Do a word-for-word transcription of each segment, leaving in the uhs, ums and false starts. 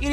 It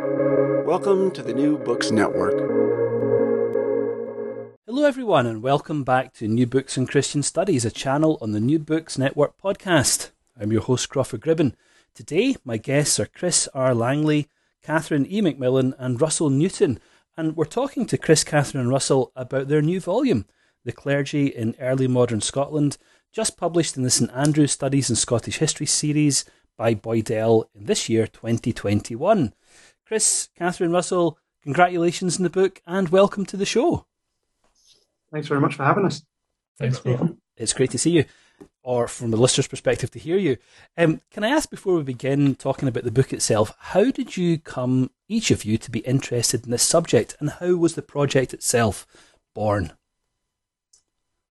Welcome to the New Books Network. Hello everyone, and welcome back to New Books in Christian Studies, a channel on the New Books Network podcast. I'm your host, Crawford Gribben. Today, my guests are Chris R. Langley, Catherine E. McMillan and Russell Newton, and we're talking to Chris, Catherine and Russell about their new volume, The Clergy in Early Modern Scotland, just published in the Saint Andrew's Studies in Scottish History series by Boydell in this year, twenty twenty-one. Chris, Catherine, Russell, congratulations on the book and welcome to the show. Thanks very much for having us. Thanks, Crawford. It's great to see you, or from the listener's perspective, to hear you. Um, can I ask, before we begin talking about the book itself, how did you come, each of you, to be interested in this subject, and how was the project itself born?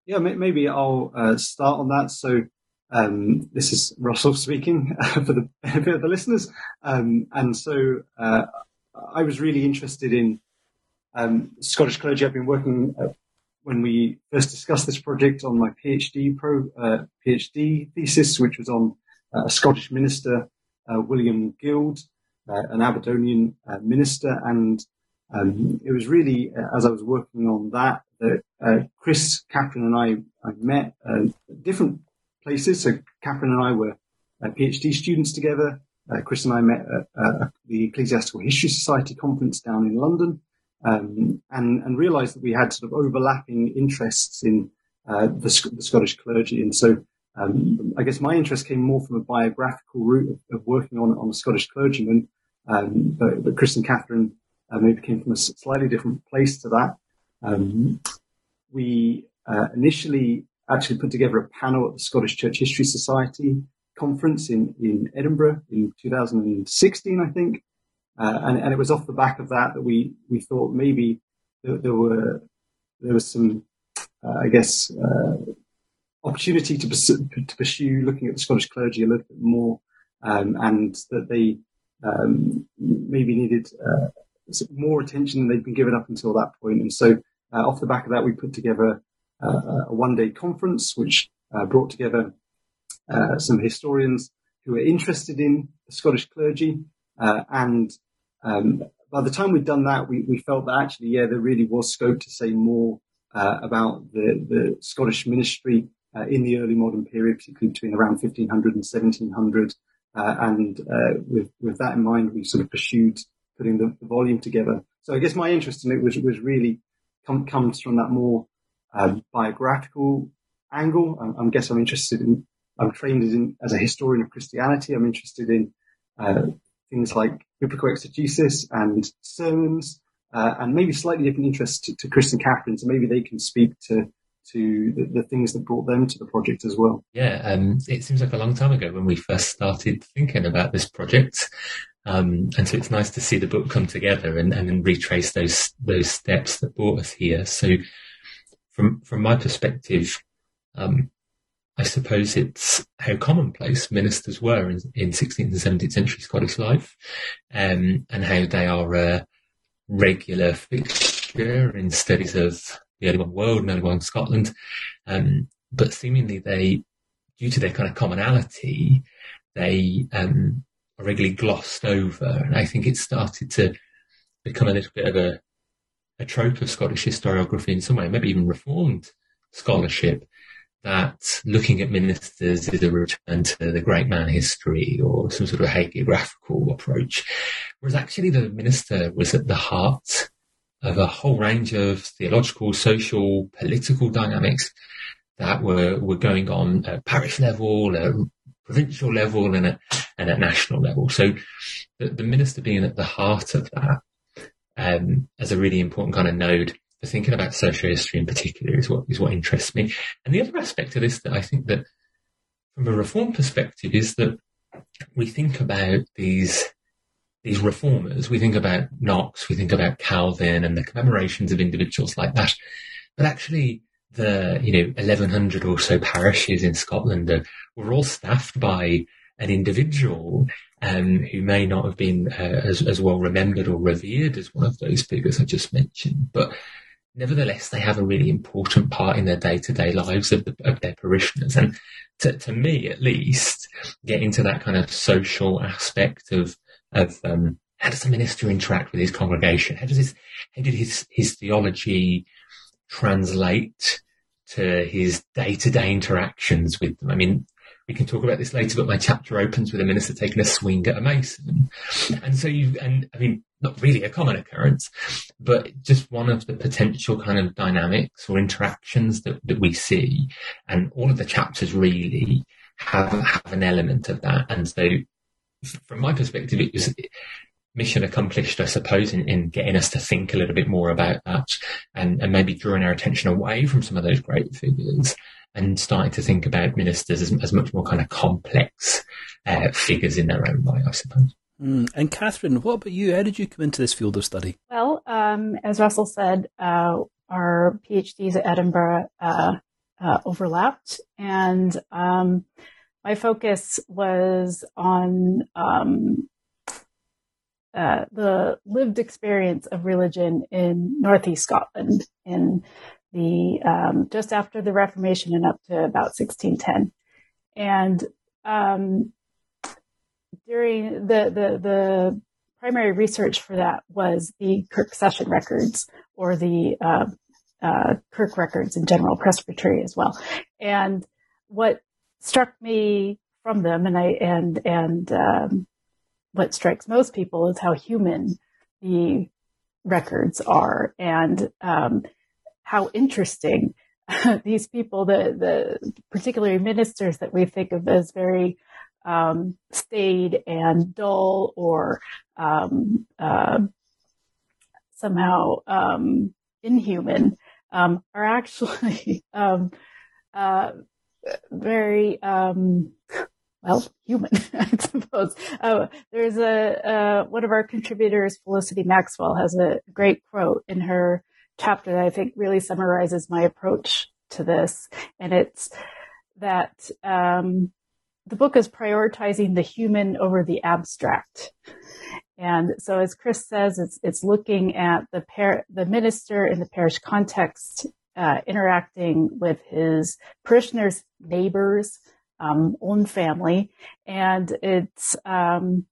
Yeah, maybe I'll uh, start on that. So Um, this is Russell speaking uh, for the benefit of the listeners. Um, and so uh, I was really interested in um, Scottish clergy. I've been working, uh, when we first discussed this project, on my PhD pro, uh, PhD thesis, which was on uh, a Scottish minister, uh, William Guild, uh, an Aberdonian uh, minister. And um, it was really, uh, as I was working on that, that uh, Chris, Catherine and I, I met uh, different places. So Catherine and I were uh, PhD students together. Uh, Chris and I met at uh, the Ecclesiastical History Society conference down in London, um, and, and realised that we had sort of overlapping interests in uh, the, Sc- the Scottish clergy. And so um, I guess my interest came more from a biographical route of, of working on, on a Scottish clergyman, um, but, but Chris and Catherine uh, maybe came from a slightly different place to that. Um, we uh, initially... actually put together a panel at the Scottish Church History Society conference in, in Edinburgh in two thousand sixteen, I think. Uh, and, and it was off the back of that that we, we thought maybe there, there were there was some, uh, I guess, uh, opportunity to pursue, to pursue looking at the Scottish clergy a little bit more, um, and that they um, maybe needed uh, more attention than they'd been given up until that point. And so uh, off the back of that, we put together Uh, a one-day conference which uh, brought together uh, some historians who were interested in the Scottish clergy. Uh, and um, by the time we'd done that, we, we felt that actually, yeah, there really was scope to say more uh, about the, the Scottish ministry uh, in the early modern period, particularly between around fifteen hundred and seventeen hundred. Uh, and uh, with, with that in mind, we sort of pursued putting the, the volume together. So I guess my interest in it was, was really com- comes from that more Um, biographical angle. I, I guess I'm interested in, I'm trained in, as a historian of Christianity. I'm interested in uh, things like biblical exegesis and sermons, uh, and maybe slightly different interests to, to Chris and Catherine. So maybe they can speak to to the, the things that brought them to the project as well. Yeah, um, it seems like a long time ago when we first started thinking about this project. Um, and so it's nice to see the book come together and, and then retrace those those steps that brought us here. So From from my perspective, um, I suppose it's how commonplace ministers were in, in sixteenth and seventeenth century Scottish life, um, and how they are a regular fixture in studies of the early modern world and early modern Scotland. Um, but seemingly they, due to their kind of commonality, they um, are regularly glossed over. And I think it started to become a little bit of a, a trope of Scottish historiography in some way, maybe even reformed scholarship, that looking at ministers is a return to the great man history or some sort of hagiographical approach, whereas actually the minister was at the heart of a whole range of theological, social, political dynamics that were, were going on at parish level, at provincial level, and at, and at national level. So the, the minister being at the heart of that um, as a really important kind of node. But thinking about social history in particular is what is what interests me. And the other aspect of this that I think that from a reform perspective is that we think about these these reformers, we think about Knox, we think about Calvin and the commemorations of individuals like that. But actually the, you know, eleven hundred or so parishes in Scotland are, were all staffed by an individual um, who may not have been uh, as, as well remembered or revered as one of those figures I just mentioned, but nevertheless, they have a really important part in their day-to-day lives of, the, of their parishioners. And to, to me, at least, get into that kind of social aspect of of um, how does the minister interact with his congregation? How does his how did his his theology translate to his day-to-day interactions with them? I mean, we can talk about this later, but my chapter opens with a minister taking a swing at a mason. And so you, and I mean, not really a common occurrence, but just one of the potential kind of dynamics or interactions that, that we see. And all of the chapters really have, have an element of that. And so from my perspective, it was mission accomplished, I suppose, in, in getting us to think a little bit more about that and, and maybe drawing our attention away from some of those great figures and starting to think about ministers as, as much more kind of complex uh, figures in their own right, I suppose. Mm. And Catherine, what about you? How did you come into this field of study? Well, um, as Russell said, uh, our PhDs at Edinburgh uh, uh, overlapped, and um, my focus was on um, uh, the lived experience of religion in northeast Scotland in the um, just after the Reformation and up to about sixteen ten, and um, during the, the the primary research for that was the Kirk Session records, or the uh, uh, Kirk records in general, presbytery as well. And what struck me from them, and I and and um, what strikes most people, is how human the records are, and um, how interesting these people, the, the particularly ministers that we think of as very um, staid and dull, or um, uh, somehow um, inhuman, um, are actually um, uh, very, um, well, human, I suppose. Uh, there's a uh, one of our contributors, Felicity Maxwell, has a great quote in her chapter that I think really summarizes my approach to this. And it's that um, the book is prioritizing the human over the abstract. And so, as Chris says, it's it's looking at the par- the minister in the parish context, uh, interacting with his parishioners, neighbors, um, own family. And it's um,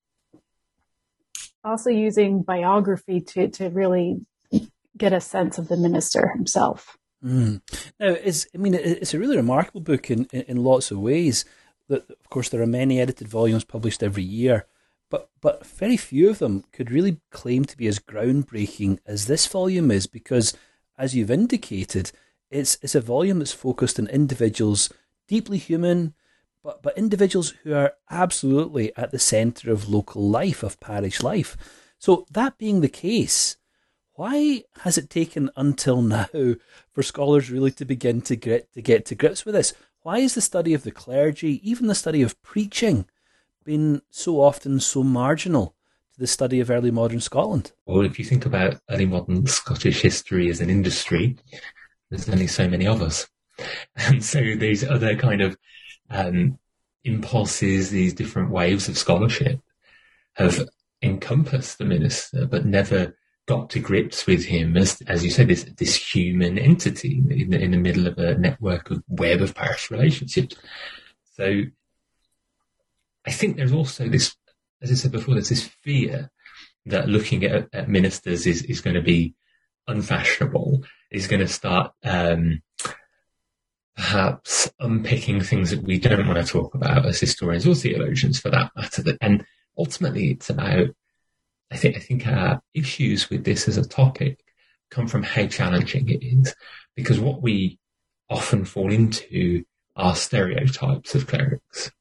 also using biography to to really get a sense of the minister himself. Mm. Now, it's, I mean, it's a really remarkable book in, in, in lots of ways. That, of course, there are many edited volumes published every year, but but very few of them could really claim to be as groundbreaking as this volume is, because, as you've indicated, it's it's a volume that's focused on individuals, deeply human, but but individuals who are absolutely at the centre of local life, of parish life. So that being the case, why has it taken until now for scholars really to begin to get, to get to grips with this? Why is the study of the clergy, even the study of preaching, been so often so marginal to the study of early modern Scotland? Well, if you think about early modern Scottish history as an industry, there's only so many of us. And so these other kind of um, impulses, these different waves of scholarship have encompassed the minister, but never got to grips with him as, as you said, this, this human entity in the, in the middle of a network of web of parish relationships. So I think there's also this, as I said before, there's this fear that looking at, at ministers is, is going to be unfashionable, is going to start um, perhaps unpicking things that we don't want to talk about as historians or theologians, for that matter. And ultimately, it's about, I think, I think our issues with this as a topic come from how challenging it is, because what we often fall into are stereotypes of clerics,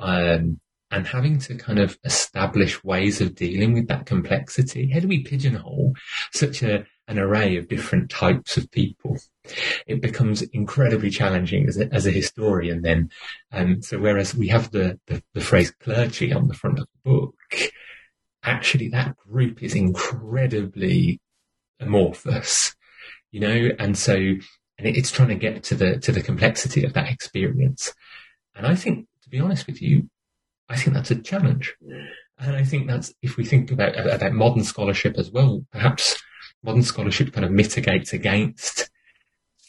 um, and having to kind of establish ways of dealing with that complexity. How do we pigeonhole such a an array of different types of people? It becomes incredibly challenging as a, as a historian then. Um, so whereas we have the, the, the phrase clergy on the front of the book, actually that group is incredibly amorphous, you know, and so and it, it's trying to get to the to the complexity of that experience. And I think, to be honest with you, I think that's a challenge. And I think that's, if we think about about modern scholarship as well, perhaps modern scholarship kind of mitigates against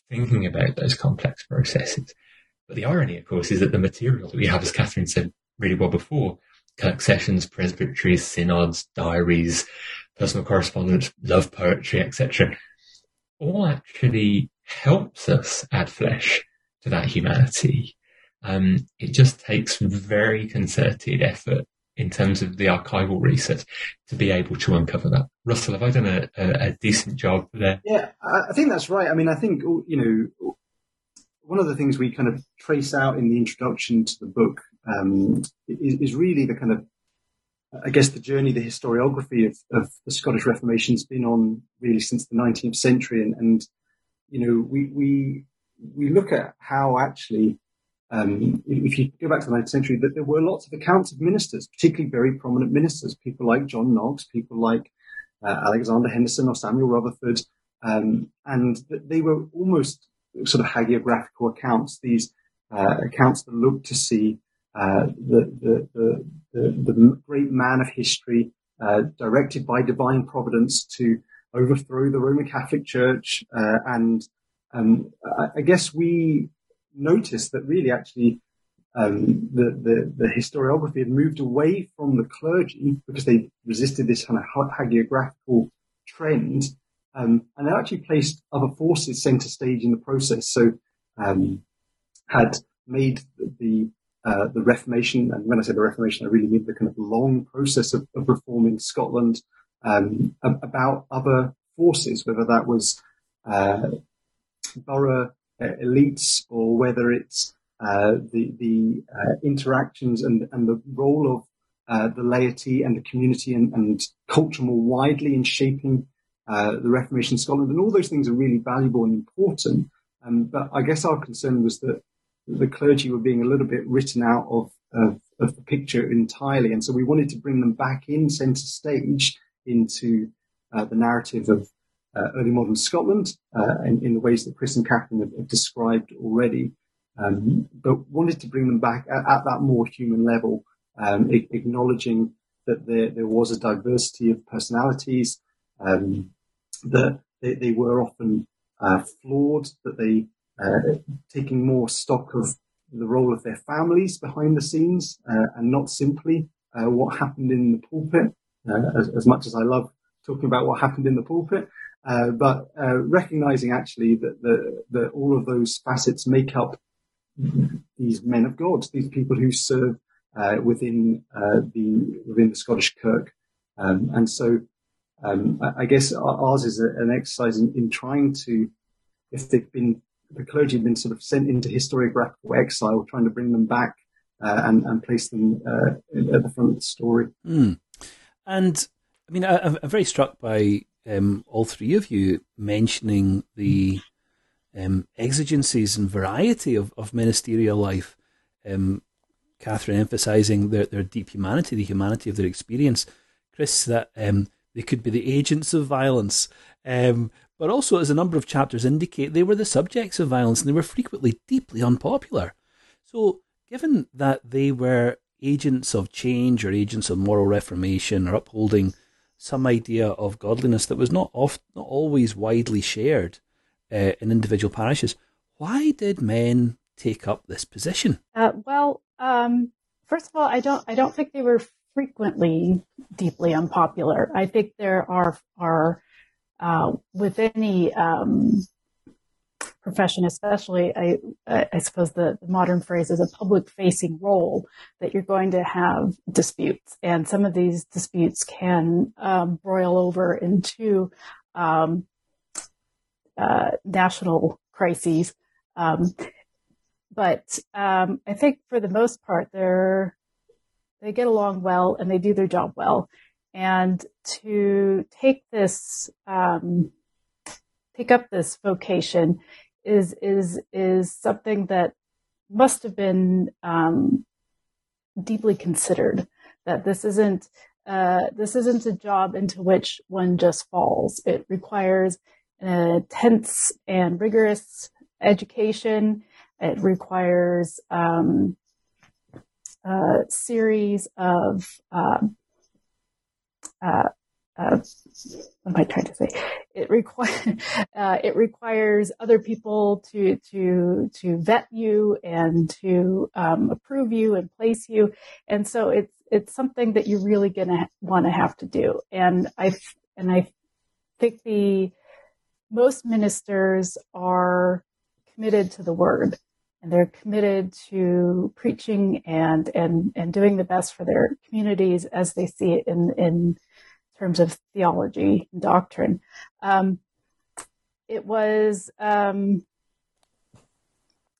thinking about those complex processes. But the irony, of course, is that the material that we have, as Catherine said really well before, Kirk Sessions, presbyteries, synods, diaries, personal correspondence, love poetry, et cetera, all actually helps us add flesh to that humanity. Um, it just takes very concerted effort in terms of the archival research to be able to uncover that. Russell, have I done a, a, a decent job there? Yeah, I think that's right. I mean, I think, you know, one of the things we kind of trace out in the introduction to the book um, is, is really the kind of, I guess, the journey, the historiography of, of the Scottish Reformation has been on really since the nineteenth century. And, and you know, we, we, we look at how actually, Um, if you go back to the nineteenth century, that there were lots of accounts of ministers, particularly very prominent ministers, people like John Knox, people like uh, Alexander Henderson or Samuel Rutherford, um, and they were almost sort of hagiographical accounts, these uh, accounts that look to see uh, the, the, the, the, the great man of history uh, directed by divine providence to overthrow the Roman Catholic Church, uh, and um, I, I guess we notice that really actually um, the, the, the historiography had moved away from the clergy because they resisted this kind of hagiographical trend, um, and they actually placed other forces centre stage in the process. So um, had made the uh, the Reformation, and when I say the Reformation, I really mean the kind of long process of, of reforming Scotland um, about other forces, whether that was uh, borough Uh, elites, or whether it's uh, the the uh, interactions and, and the role of uh, the laity and the community and, and culture more widely in shaping uh, the Reformation in Scotland. And all those things are really valuable and important. Um, but I guess our concern was that the clergy were being a little bit written out of, of, of the picture entirely. And so we wanted to bring them back in centre stage into uh, the narrative of Uh, early modern Scotland, uh, in, in the ways that Chris and Catherine have, have described already, um, but wanted to bring them back at, at that more human level, um, a- acknowledging that there, there was a diversity of personalities, um, that they, they were often uh, flawed, that they uh, taking more stock of the role of their families behind the scenes uh, and not simply uh, what happened in the pulpit, uh, as, as much as I love talking about what happened in the pulpit. Uh, but uh, recognising actually that the, the, all of those facets make up these men of God, these people who serve uh, within uh, the within the Scottish Kirk, um, and so um, I guess ours is a, an exercise in, in trying to, if they've been the clergy have been sort of sent into historiographical exile, trying to bring them back uh, and, and place them uh, at the front of the story. Mm. And I mean, I, I'm very struck by. Um, all three of you mentioning the um, exigencies and variety of, of ministerial life, um, Catherine emphasising their, their deep humanity, the humanity of their experience, Chris, that um, they could be the agents of violence, um, but also, as a number of chapters indicate, they were the subjects of violence and they were frequently deeply unpopular. So given that they were agents of change or agents of moral reformation or upholding some idea of godliness that was not oft, not always widely shared uh, in individual parishes, why did men take up this position? Uh, well, um, first of all, I don't I don't think they were frequently deeply unpopular. I think there are are uh, with any um, profession, especially I I suppose the, the modern phrase is a public-facing role, that you're going to have disputes, and some of these disputes can um, boil over into um, uh, national crises. Um, but um, I think for the most part, they're they get along well and they do their job well. And to take this, um, take up this vocation is is is something that must have been um, deeply considered. That this isn't uh, this isn't a job into which one just falls. It requires an intense and rigorous education. It requires um, a series of uh, uh, uh, what am I trying to say? It requires uh, it requires other people to to to vet you and to um, approve you and place you, and so it's it's something that you're really gonna want to have to do. And I and I think the most ministers are committed to the word, and they're committed to preaching and and and doing the best for their communities as they see it in in terms of theology and doctrine. Um, it was um,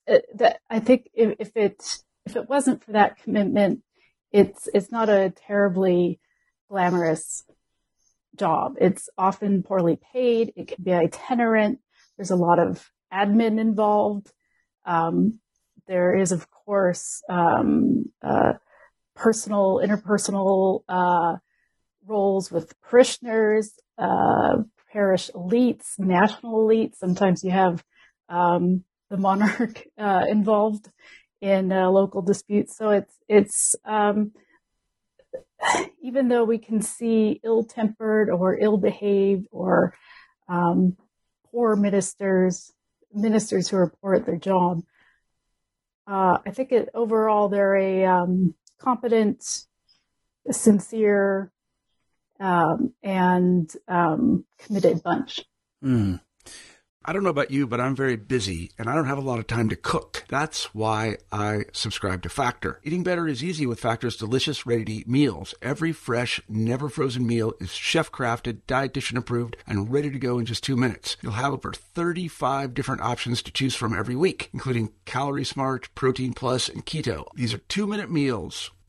it, that I think if, if it if it wasn't for that commitment, it's it's not a terribly glamorous job. It's often poorly paid. It can be itinerant. There's a lot of admin involved. Um, there is, of course, um, uh, personal, interpersonal uh, roles with parishioners, uh, parish elites, national elites. Sometimes you have um, the monarch uh, involved in uh, local disputes. So it's it's um, even though we can see ill-tempered or ill-behaved or um, poor ministers, ministers who are poor at their job, uh, I think it, overall they're a um, competent, sincere, um, and um, committed bunch. Mm. I don't know about you, but I'm very busy and I don't have a lot of time to cook. That's why I subscribe to Factor. Eating better is easy with Factor's delicious, ready-to-eat meals. Every fresh, never frozen meal is chef-crafted, dietitian approved, and ready to go in just two minutes. You'll have over thirty-five different options to choose from every week, including Calorie Smart, Protein Plus, and Keto. These are two-minute meals.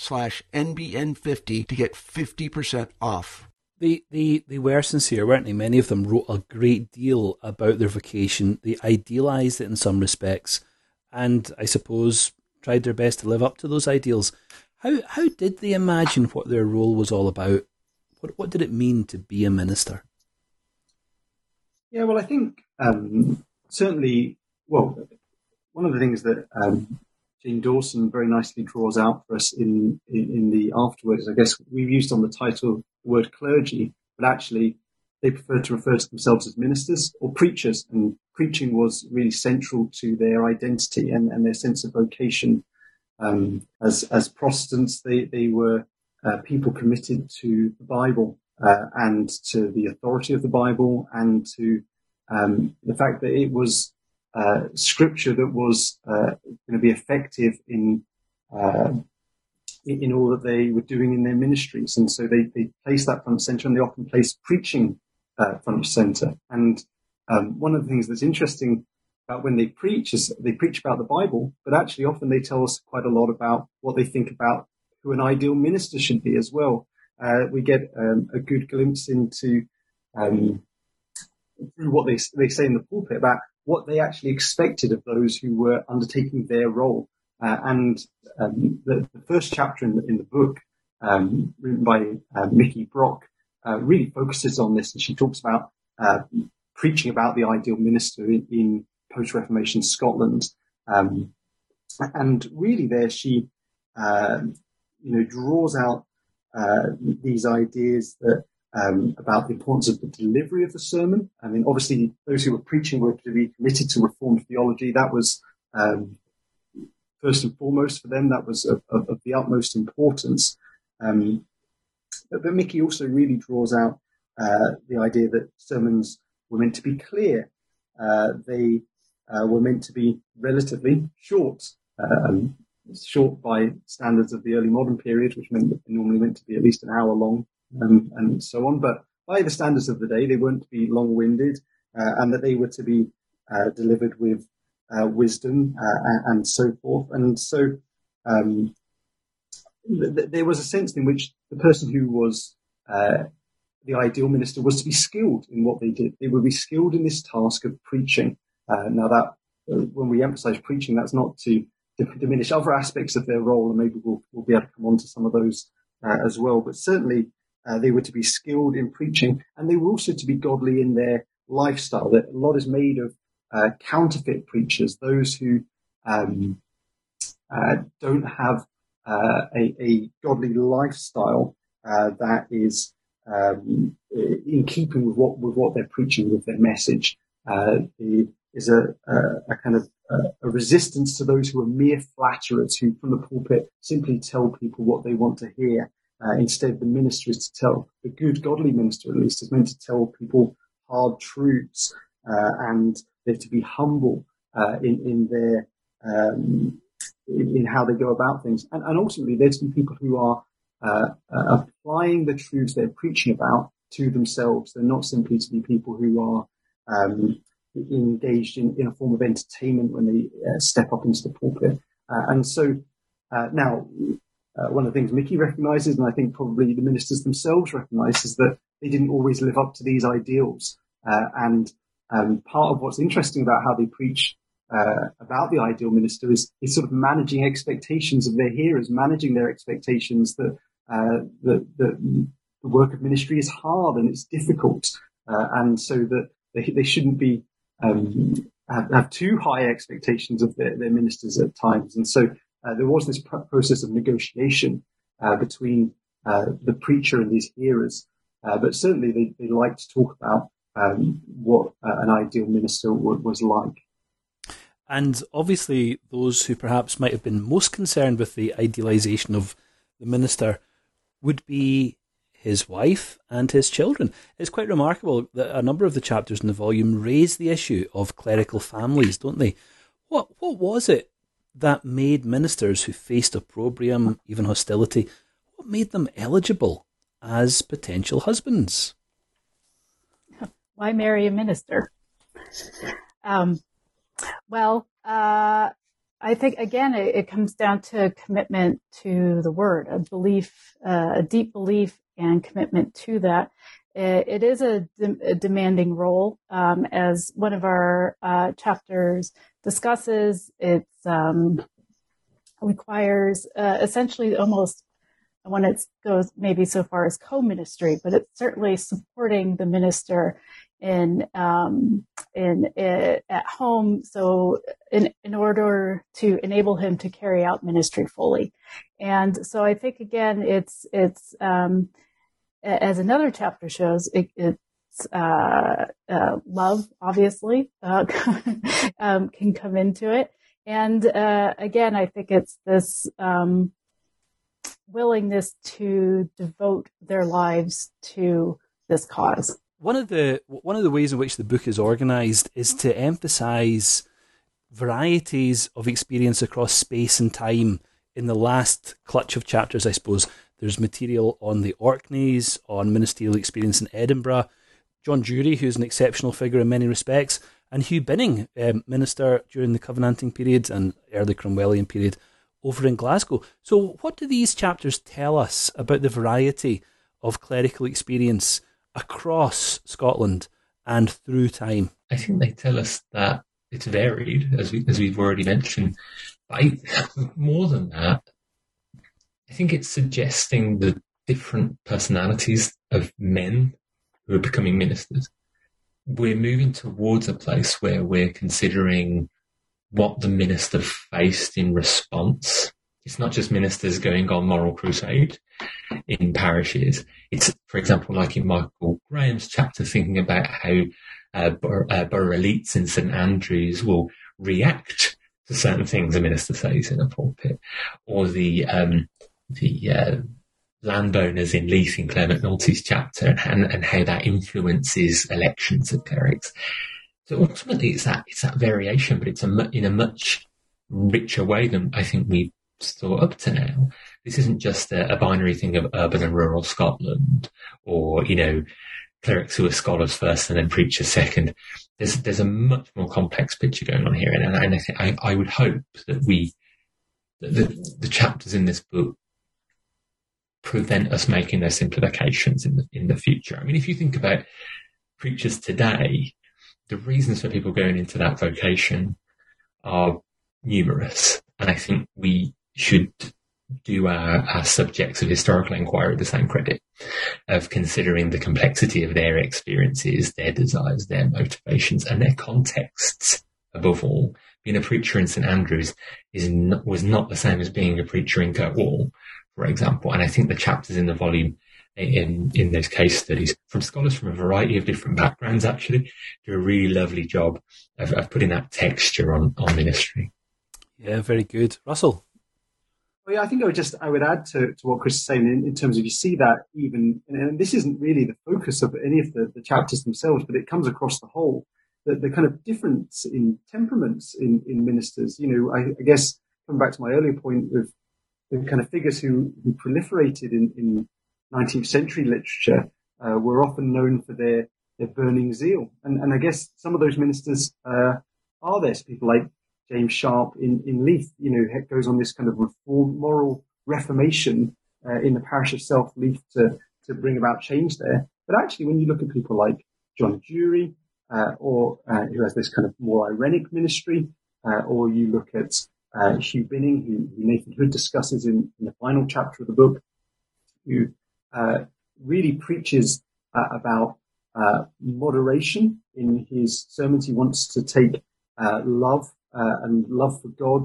slash N B N fifty to get fifty percent off. They, they, they were sincere, weren't they? Many of them wrote a great deal about their vocation. They idealized it in some respects and, I suppose, tried their best to live up to those ideals. How how did they imagine what their role was all about? What, what did it mean to be a minister? Yeah, well, I think um, certainly, well, one of the things that Um, Jane Dawson very nicely draws out for us in, in, in the afterwards. I guess we've used on the title the word clergy, but actually they prefer to refer to themselves as ministers or preachers, and preaching was really central to their identity and, and their sense of vocation. Um, as, as Protestants, they, they were uh, people committed to the Bible uh, and to the authority of the Bible and to um, the fact that it was Uh, scripture that was uh, going to be effective in, uh, in in all that they were doing in their ministries, and so they they placed that front center, and they often placed preaching uh, front center. And Um, one of the things that's interesting about when they preach is they preach about the Bible, but actually often they tell us quite a lot about what they think about who an ideal minister should be as well. Uh, we get um, a good glimpse into um, through what they they say in the pulpit about what they actually expected of those who were undertaking their role. Uh, and um, the, the first chapter in the, in the book, um, written by uh, Mickey Brock, uh, really focuses on this, and she talks about uh, preaching about the ideal minister in, in post-Reformation Scotland. Um, and really there she, uh, you know, draws out uh, these ideas that Um, about the importance of the delivery of the sermon. I mean, obviously, those who were preaching were to be committed to Reformed theology. That was, um, first and foremost for them, that was of, of, of the utmost importance. Um, but, but Mickey also really draws out uh, the idea that sermons were meant to be clear. Uh, they uh, were meant to be relatively short, um, short by standards of the early modern period, which meant that they normally meant to be at least an hour long. Um, and so on, but by the standards of the day, they weren't to be long-winded, uh, and that they were to be uh, delivered with uh, wisdom uh, and so forth. And so um, th- there was a sense in which the person who was uh, the ideal minister was to be skilled in what they did. They would be skilled in this task of preaching. Uh, now, that uh, when we emphasise preaching, that's not to diminish other aspects of their role, and maybe we'll, we'll be able to come on to some of those uh, as well. But certainly, Uh, they were to be skilled in preaching, and they were also to be godly in their lifestyle. That a lot is made of uh, counterfeit preachers, those who um, uh, don't have uh, a, a godly lifestyle uh, that is um, in keeping with what with what they're preaching, with their message. Uh, the, is a, a, a kind of a, a resistance to those who are mere flatterers, who from the pulpit simply tell people what they want to hear. Uh, instead, the minister is to tell, the good godly minister at least, is meant to tell people hard truths, uh, and they're to be humble uh, in in their um, in, in how they go about things, and, and ultimately there's to be people who are uh, uh, applying the truths they're preaching about to themselves. They're not simply to be people who are um, engaged in, in a form of entertainment when they uh, step up into the pulpit, uh, and so uh, now. Uh, one of the things Mickey recognises, and I think probably the ministers themselves recognise, is that they didn't always live up to these ideals. Uh, and um, part of what's interesting about how they preach uh, about the ideal minister is, is sort of managing expectations of their hearers, managing their expectations that uh, the, the, the work of ministry is hard and it's difficult. Uh, and so that they, they shouldn't be um, have, have too high expectations of their, their ministers at times. And so Uh, there was this pr- process of negotiation uh, between uh, the preacher and his hearers, uh, but certainly they, they like to talk about um, what uh, an ideal minister w- was like. And obviously those who perhaps might have been most concerned with the idealisation of the minister would be his wife and his children. It's quite remarkable that a number of the chapters in the volume raise the issue of clerical families, don't they? What what was it that made ministers who faced opprobrium, even hostility, what made them eligible as potential husbands? Why marry a minister? Um, well, uh, I think, again, it, it comes down to commitment to the word, a belief, uh, a deep belief and commitment to that. It, it is a, de- a demanding role, um, as one of our uh, chapters discusses. It's um, requires uh, essentially almost, when it goes maybe so far as co-ministry, but it's certainly supporting the minister in um, in uh, at home. So in in order to enable him to carry out ministry fully, and so I think again, it's it's um, as another chapter shows, it. it Uh, uh, love, obviously, uh, um, can come into it. And uh, again, I think it's this um, willingness to devote their lives to this cause. One of the one of the ways in which the book is organized is to emphasize varieties of experience across space and time. In the last clutch of chapters, I suppose, there's material on the Orkneys, on ministerial experience in Edinburgh. John Drury, who's an exceptional figure in many respects, and Hugh Binning, um, minister during the Covenanting period and early Cromwellian period over in Glasgow. So what do these chapters tell us about the variety of clerical experience across Scotland and through time? I think they tell us that it's varied, as, we, as we've already mentioned. But I, more than that, I think it's suggesting the different personalities of men who are becoming ministers. We're moving towards a place where we're considering what the minister faced in response. It's not just ministers going on moral crusade in parishes. It's, for example, like in Michael Graham's chapter, thinking about how uh, bor- uh, borough elites in Saint Andrews will react to certain things a minister says in a pulpit, or the um, the uh, landowners in Leith in Claire McNulty's chapter, and, and how that influences elections of clerics. So ultimately, it's that it's that variation, but it's a, in a much richer way than I think we've thought up to now. This isn't just a, a binary thing of urban and rural Scotland, or, you know, clerics who are scholars first and then preachers second. There's there's a much more complex picture going on here, and, and I, th- I I would hope that we that the, the chapters in this book prevent us making those simplifications in the in the future. I mean, if you think about preachers today, the reasons for people going into that vocation are numerous, and I think we should do our, our subjects of historical inquiry the same credit of considering the complexity of their experiences, their desires, their motivations, and their contexts. Above all, being a preacher in Saint Andrews is not, was not the same as being a preacher in Kirkwall, for example. And I think the chapters in the volume in, in those case studies from scholars from a variety of different backgrounds actually do a really lovely job of, of putting that texture on, on ministry. Yeah, very good. Russell? Well, yeah, I think I would just I would add to, to what Chris is saying in, in terms of you see that even, and this isn't really the focus of any of the, the chapters themselves, but it comes across the whole, the, the kind of difference in temperaments in, in ministers. You know, I, I guess coming back to my earlier point with the kind of figures who, who proliferated in, in nineteenth century literature uh, were often known for their, their burning zeal. And, and I guess some of those ministers uh, are there, so people like James Sharp in, in Leith, you know, goes on this kind of reform, moral reformation uh, in the parish of South Leith to, to bring about change there. But actually, when you look at people like John Drury, uh, or uh, who has this kind of more irenic ministry, uh, or you look at uh, Hugh Binning, who, who Nathan Hood discusses in, in the final chapter of the book, who uh, really preaches uh, about uh, moderation in his sermons. He wants to take uh, love Uh, and love for God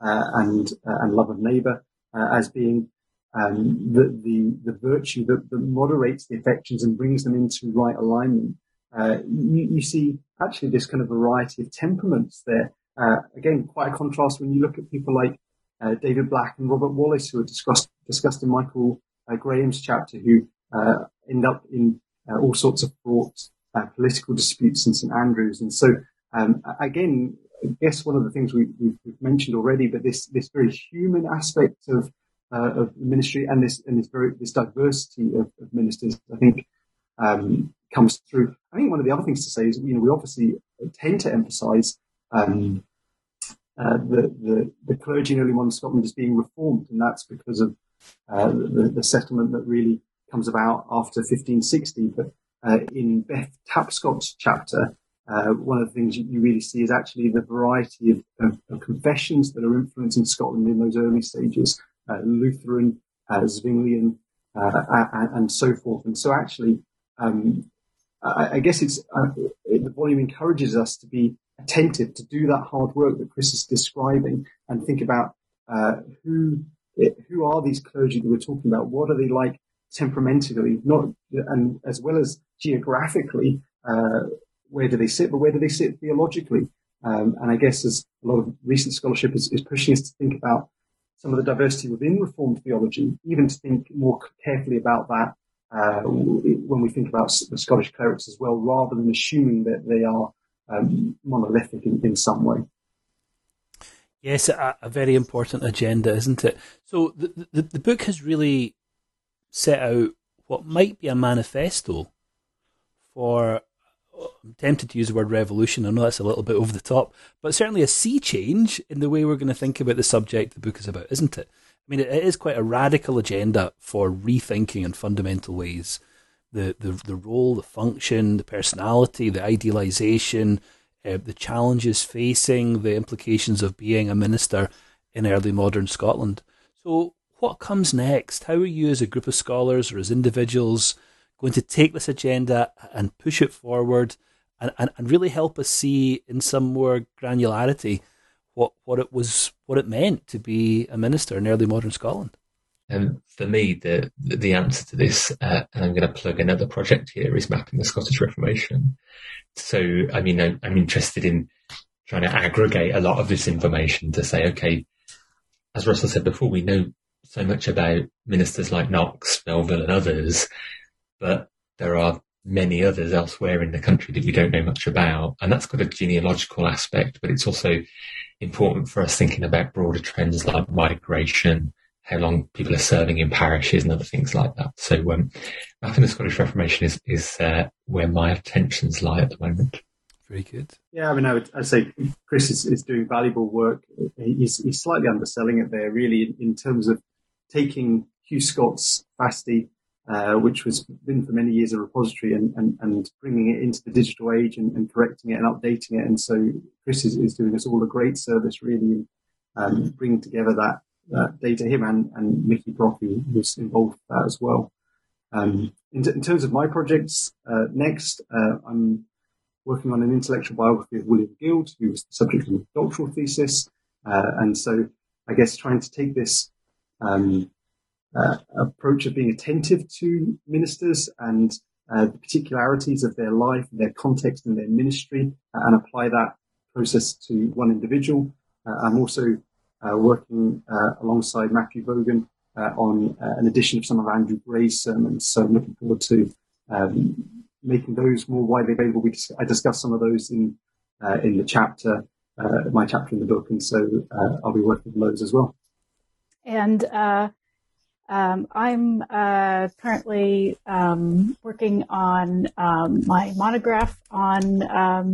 uh, and uh, and love of neighbour uh, as being um, the, the the virtue that, that moderates the affections and brings them into right alignment. Uh, you, you see actually this kind of variety of temperaments there. Uh, again, quite a contrast when you look at people like uh, David Black and Robert Wallace, who are discussed discussed in Michael uh, Graham's chapter, who uh, end up in uh, all sorts of fraught uh, political disputes in Saint Andrews. And so um, again, I guess one of the things we, we've mentioned already, but this, this very human aspect of uh, of ministry and this and this very this diversity of, of ministers, I think, um, comes through. I think one of the other things to say is, you know, we obviously tend to emphasise um, uh, the, the the clergy in early modern Scotland as being reformed, and that's because of uh, the, the settlement that really comes about after fifteen sixty. But uh, in Beth Tapscott's chapter, Uh, one of the things you really see is actually the variety of, of, of confessions that are influencing Scotland in those early stages, uh, Lutheran, uh, Zwinglian, uh, and, and so forth. And so actually, um, I, I guess it's uh, it, the volume encourages us to be attentive, to do that hard work that Chris is describing, and think about uh, who who are these clergy that we're talking about? What are they like temperamentally, not and as well as geographically? Uh, Where do they sit? But where do they sit theologically? Um, and I guess as a lot of recent scholarship is, is pushing us to think about some of the diversity within Reformed theology, even to think more carefully about that uh, when we think about the Scottish clerics as well, rather than assuming that they are um, monolithic in, in some way. Yes, a, a very important agenda, isn't it? So the, the, the book has really set out what might be a manifesto for, I'm tempted to use the word revolution, I know that's a little bit over the top, but certainly a sea change in the way we're going to think about the subject the book is about, isn't it? I mean, it, it is quite a radical agenda for rethinking in fundamental ways the the, the role, the function, the personality, the idealization, uh, the challenges facing, the implications of being a minister in early modern Scotland. So what comes next? How are you as a group of scholars or as individuals going to take this agenda and push it forward and, and, and really help us see in some more granularity what, what it was, what it meant to be a minister in early modern Scotland? Um, for me, the the answer to this, uh, and I'm going to plug another project here, is mapping the Scottish Reformation. So, I mean, I, I'm interested in trying to aggregate a lot of this information to say, okay, as Russell said before, we know so much about ministers like Knox, Melville and others, but there are many others elsewhere in the country that we don't know much about. And that's got a genealogical aspect, but it's also important for us thinking about broader trends like migration, how long people are serving in parishes and other things like that. So um, mapping the Scottish Reformation is, is uh, where my attentions lie at the moment. Very good. Yeah, I mean, I would I'd say Chris is, is doing valuable work. He's, he's slightly underselling it there, really, in, in terms of taking Hugh Scott's FASTI, Uh, which was been for many years a repository, and, and, and bringing it into the digital age and, and correcting it and updating it. And so Chris is, is doing us all a great service, really, um, bringing together that, that data, him and, and Mickey Brophy was involved with that as well. Um, in, in terms of my projects, uh, next, uh, I'm working on an intellectual biography of William Guild, who was the subject of my doctoral thesis. Uh, and so I guess trying to take this, um, Uh, approach of being attentive to ministers and uh, the particularities of their life, their context and their ministry, uh, and apply that process to one individual. Uh, I'm also uh, working uh, alongside Matthew Vogan uh, on uh, an edition of some of Andrew Gray's sermons, so I'm looking forward to um, making those more widely available. We dis- I discussed some of those in uh, in the chapter, uh, my chapter in the book, and so uh, I'll be working on those as well. And uh Um, I'm uh, currently um, working on um, my monograph on um,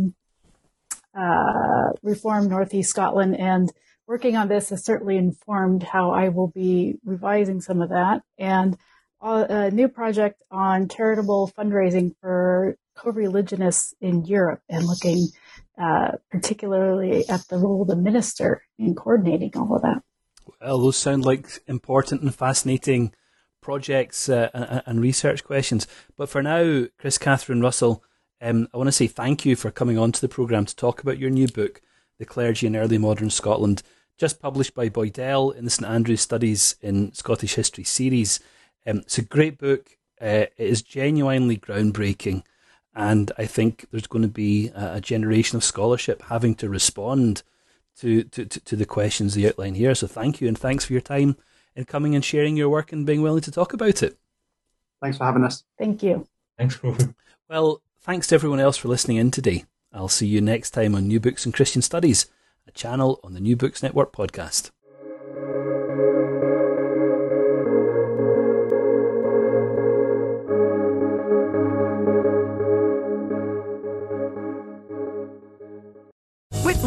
uh, Reformed Northeast Scotland, and working on this has certainly informed how I will be revising some of that. And uh, a new project on charitable fundraising for co-religionists in Europe, and looking uh, particularly at the role of the minister in coordinating all of that. Well, those sound like important and fascinating projects uh, and, and research questions. But for now, Chris, Catherine, Russell, um, I want to say thank you for coming on to the programme to talk about your new book, The Clergy in Early Modern Scotland, just published by Boydell in the Saint Andrew's Studies in Scottish History series. Um, it's a great book. Uh, it is genuinely groundbreaking. And I think there's going to be a generation of scholarship having to respond To, to, to the questions the outline here. So thank you, and thanks for your time in coming and sharing your work and being willing to talk about it. Thanks for having us. Thank you. Thanks, Crawford. Well, thanks to everyone else for listening in today. I'll see you next time on New Books and Christian Studies, a channel on the New Books Network podcast.